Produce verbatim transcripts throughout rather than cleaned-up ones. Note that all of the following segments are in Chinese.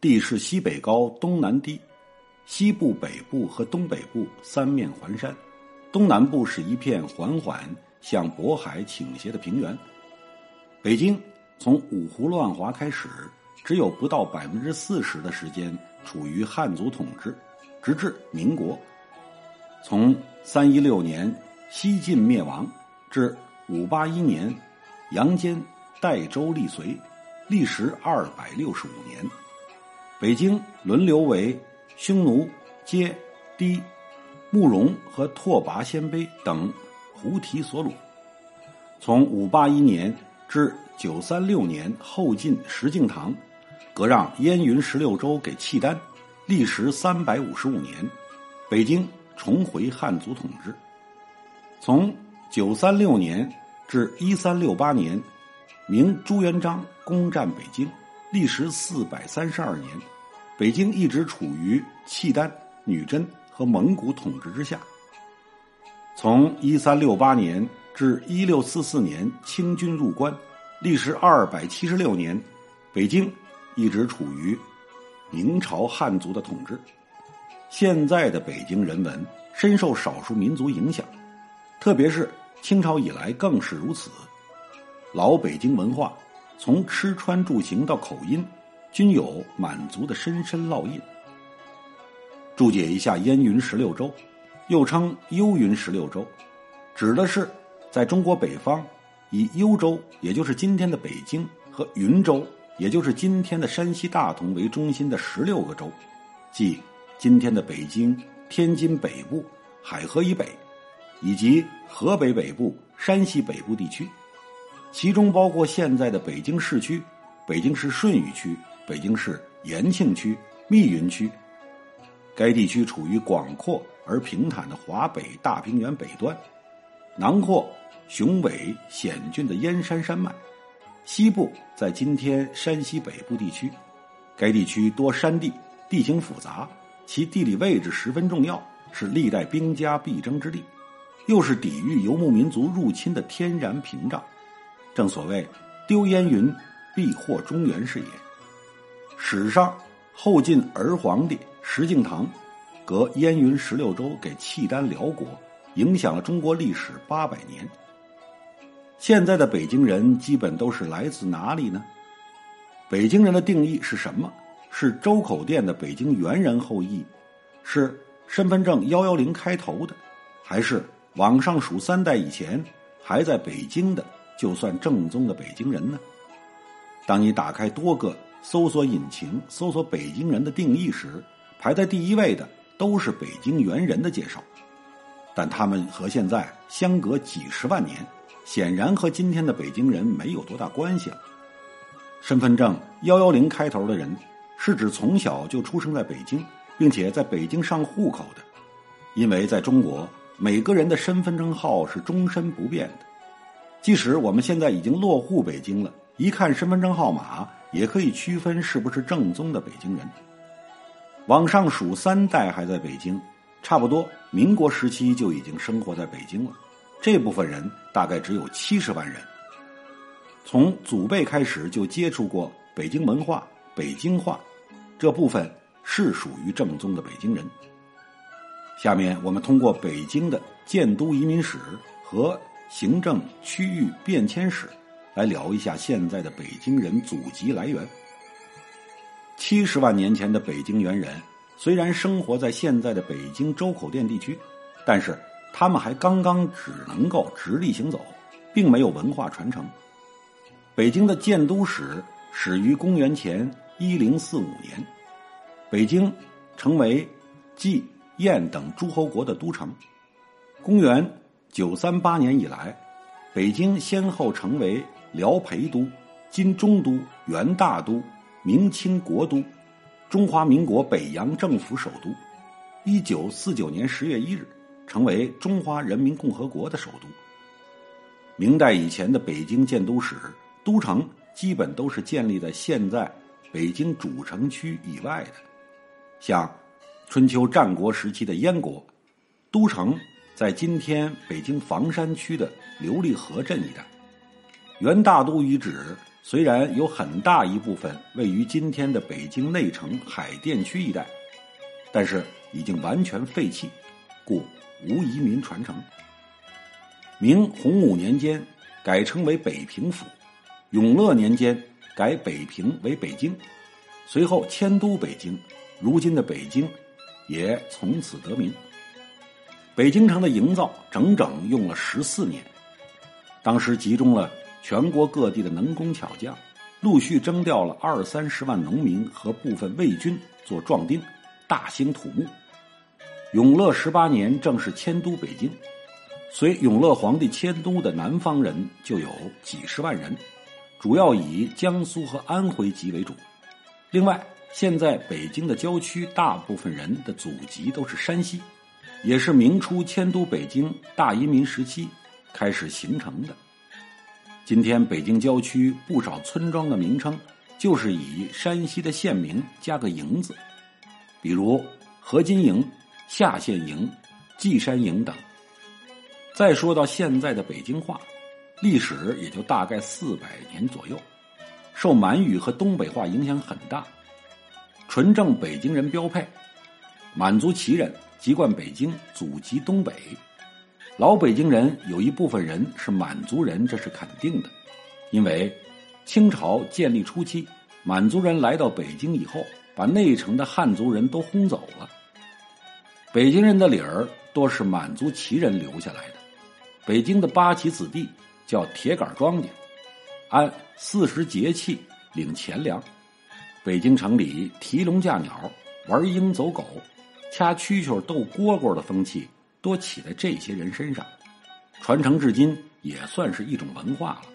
地势西北高，东南低，西部、北部和东北部三面环山，东南部是一片缓缓向渤海倾斜的平原。北京从五胡乱华开始，只有不到百分之四十的时间处于汉族统治，直至民国。从三一六年西晋灭亡至五八一年杨坚、代周立隋，历时二百六十五年。北京轮流为匈奴、羯、氐、慕容和拓跋鲜卑等胡提所虏。从五八一年。至九三六年后晋石敬瑭割让燕云十六州给契丹，历时三百五十五年，北京重回汉族统治。从九三六年至一三六八年，明朱元璋攻占北京，历时四百三十二年，北京一直处于契丹、女真和蒙古统治之下。从一三六八年。至一六四四年清军入关，历时二百七十六年，北京一直处于明朝汉族的统治。现在的北京人文深受少数民族影响，特别是清朝以来更是如此。老北京文化从吃穿住行到口音，均有满族的深深烙印。注解一下，燕云十六州，又称幽云十六州，指的是。在中国北方，以幽州，也就是今天的北京，和云州，也就是今天的山西大同为中心的十六个州，即今天的北京、天津北部、海河以北，以及河北北部、山西北部地区，其中包括现在的北京市区、北京市顺义区、北京市延庆区、密云区。该地区处于广阔而平坦的华北大平原北端，囊括雄伟险峻的燕山山脉，西部在今天山西北部地区。该地区多山地，地形复杂，其地理位置十分重要，是历代兵家必争之地，又是抵御游牧民族入侵的天然屏障。正所谓丢燕云必获中原是也。史上后晋儿皇帝石敬瑭割燕云十六州给契丹辽国，影响了中国历史八百年。现在的北京人基本都是来自哪里呢？北京人的定义是什么？是周口店的北京猿人后裔？是身份证幺幺零开头的？还是往上数三代以前还在北京的就算正宗的北京人呢？当你打开多个搜索引擎搜索北京人的定义时，排在第一位的都是北京猿人的介绍，但他们和现在相隔几十万年，显然和今天的北京人没有多大关系了。身份证一一零开头的人，是指从小就出生在北京，并且在北京上户口的，因为在中国，每个人的身份证号是终身不变的。即使我们现在已经落户北京了，一看身份证号码，也可以区分是不是正宗的北京人。往上数三代还在北京，差不多民国时期就已经生活在北京了，这部分人大概只有七十万人。从祖辈开始就接触过北京文化、北京话，这部分是属于正宗的北京人。下面我们通过北京的建都移民史和行政区域变迁史来聊一下现在的北京人祖籍来源。七十万年前的北京猿人虽然生活在现在的北京周口店地区，但是他们还刚刚只能够直立行走，并没有文化传承。北京的建都史始于公元前一零四五年，北京成为冀、燕等诸侯国的都城。公元九三八年以来，北京先后成为辽陪都、今中都、元大都、明清国都、中华民国北洋政府首都，一九四九年十月一日成为中华人民共和国的首都。明代以前的北京建都史，都城基本都是建立在现在北京主城区以外的，像春秋战国时期的燕国，都城在今天北京房山区的琉璃河镇一带。元大都遗址虽然有很大一部分位于今天的北京内城海淀区一带，但是已经完全废弃，故无遗民传承。明洪武年间改称为北平府，永乐年间改北平为北京，随后迁都北京，如今的北京也从此得名。北京城的营造整整用了十四年，当时集中了全国各地的能工巧匠，陆续征调了二三十万农民和部分卫军做壮丁，大兴土木。永乐十八年正式迁都北京，随永乐皇帝迁都的南方人就有几十万人，主要以江苏和安徽籍为主。另外，现在北京的郊区大部分人的祖籍都是山西，也是明初迁都北京大移民时期开始形成的。今天北京郊区不少村庄的名称就是以山西的县名加个营字，比如河津营、下县营、稷山营等。再说到现在的北京话，历史也就大概四百年左右，受满语和东北话影响很大。纯正北京人标配，满族旗人籍贯北京，祖籍东北。老北京人有一部分人是满族人，这是肯定的，因为清朝建立初期，满族人来到北京以后，把内城的汉族人都轰走了。北京人的理儿多是满族旗人留下来的。北京的八旗子弟叫铁杆庄稼，按四时节气领钱粮。北京城里提笼架鸟、玩鹰走狗、掐蛐蛐斗蝈蝈的风气多起在这些人身上，传承至今也算是一种文化了。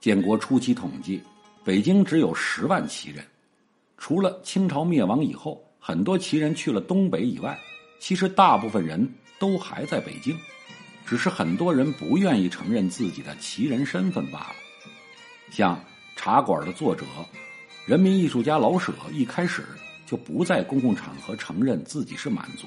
建国初期统计，北京只有十万旗人。除了清朝灭亡以后很多旗人去了东北以外，其实大部分人都还在北京，只是很多人不愿意承认自己的旗人身份罢了。像茶馆的作者、人民艺术家老舍一开始就不在公共场合承认自己是满族，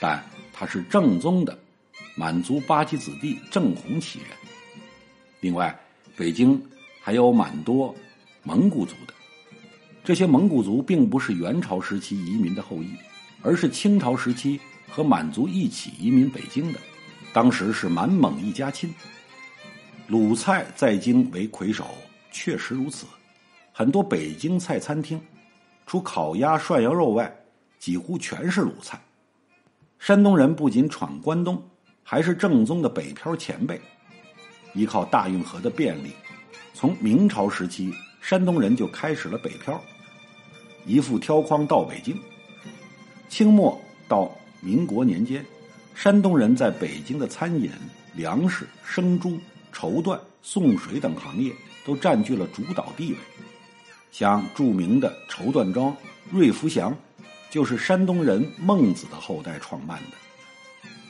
但他是正宗的满族八旗子弟正红旗人。另外，北京还有蛮多蒙古族的，这些蒙古族并不是元朝时期移民的后裔，而是清朝时期和满族一起移民北京的，当时是满蒙一家亲。鲁菜在京为魁首，确实如此。很多北京菜餐厅除烤鸭涮羊肉外，几乎全是鲁菜。山东人不仅闯关东，还是正宗的北漂前辈。依靠大运河的便利，从明朝时期山东人就开始了北漂，一副挑筐到北京。清末到民国年间，山东人在北京的餐饮、粮食、生猪、绸缎、送水等行业都占据了主导地位。像著名的绸缎庄、瑞福祥，就是山东人孟子的后代创办的。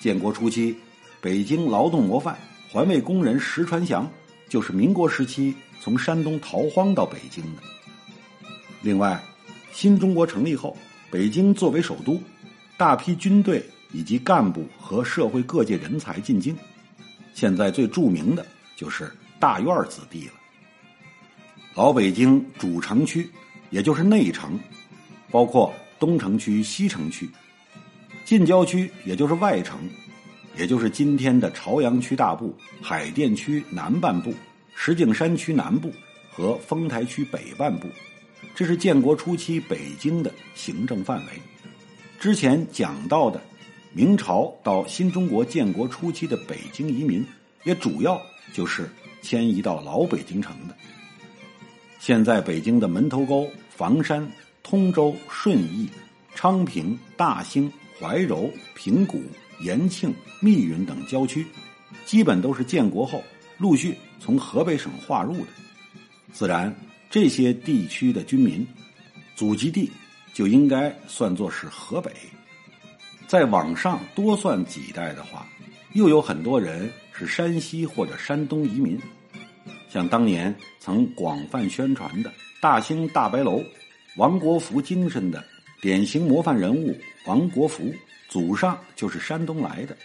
建国初期，北京劳动模范环卫工人石传祥，就是民国时期从山东逃荒到北京的。另外，新中国成立后，北京作为首都，大批军队以及干部和社会各界人才进京，现在最著名的就是大院子弟了。老北京主城区，也就是内城，包括东城区、西城区；近郊区，也就是外城，也就是今天的朝阳区大部、海淀区南半部、石景山区南部和丰台区北半部。这是建国初期北京的行政范围。之前讲到的明朝到新中国建国初期的北京移民，也主要就是迁移到老北京城的。现在北京的门头沟、房山、通州、顺义、昌平、大兴、怀柔、平谷、延庆、密云等郊区，基本都是建国后陆续从河北省划入的。自然，这些地区的军民祖籍地就应该算作是河北。再往上多算几代的话，又有很多人是山西或者山东移民，像当年曾广泛宣传的大兴大白楼、王国福精神的典型模范人物王国福，祖上就是山东来的。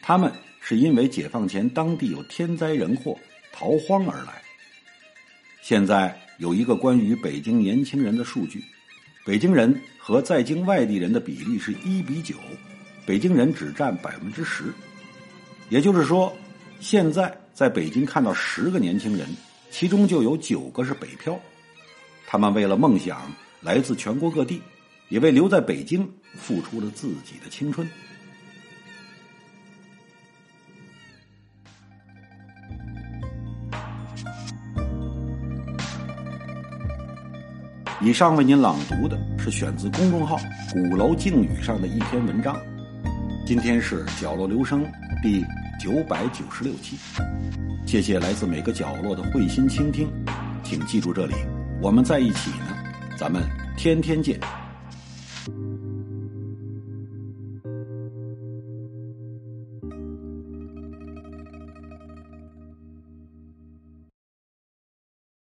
他们是因为解放前当地有天灾人祸逃荒而来。现在有一个关于北京年轻人的数据，北京人和在京外地人的比例是一比九，北京人只占 百分之十。 也就是说，现在在北京看到十个年轻人，其中就有九个是北漂。他们为了梦想来自全国各地，也为留在北京付出了自己的青春。以上为您朗读的是选自公众号鼓楼静语上的一篇文章。今天是角落留声第九百九十六期，谢谢来自每个角落的慧心倾听。请记住这里，我们在一起呢，咱们天天见。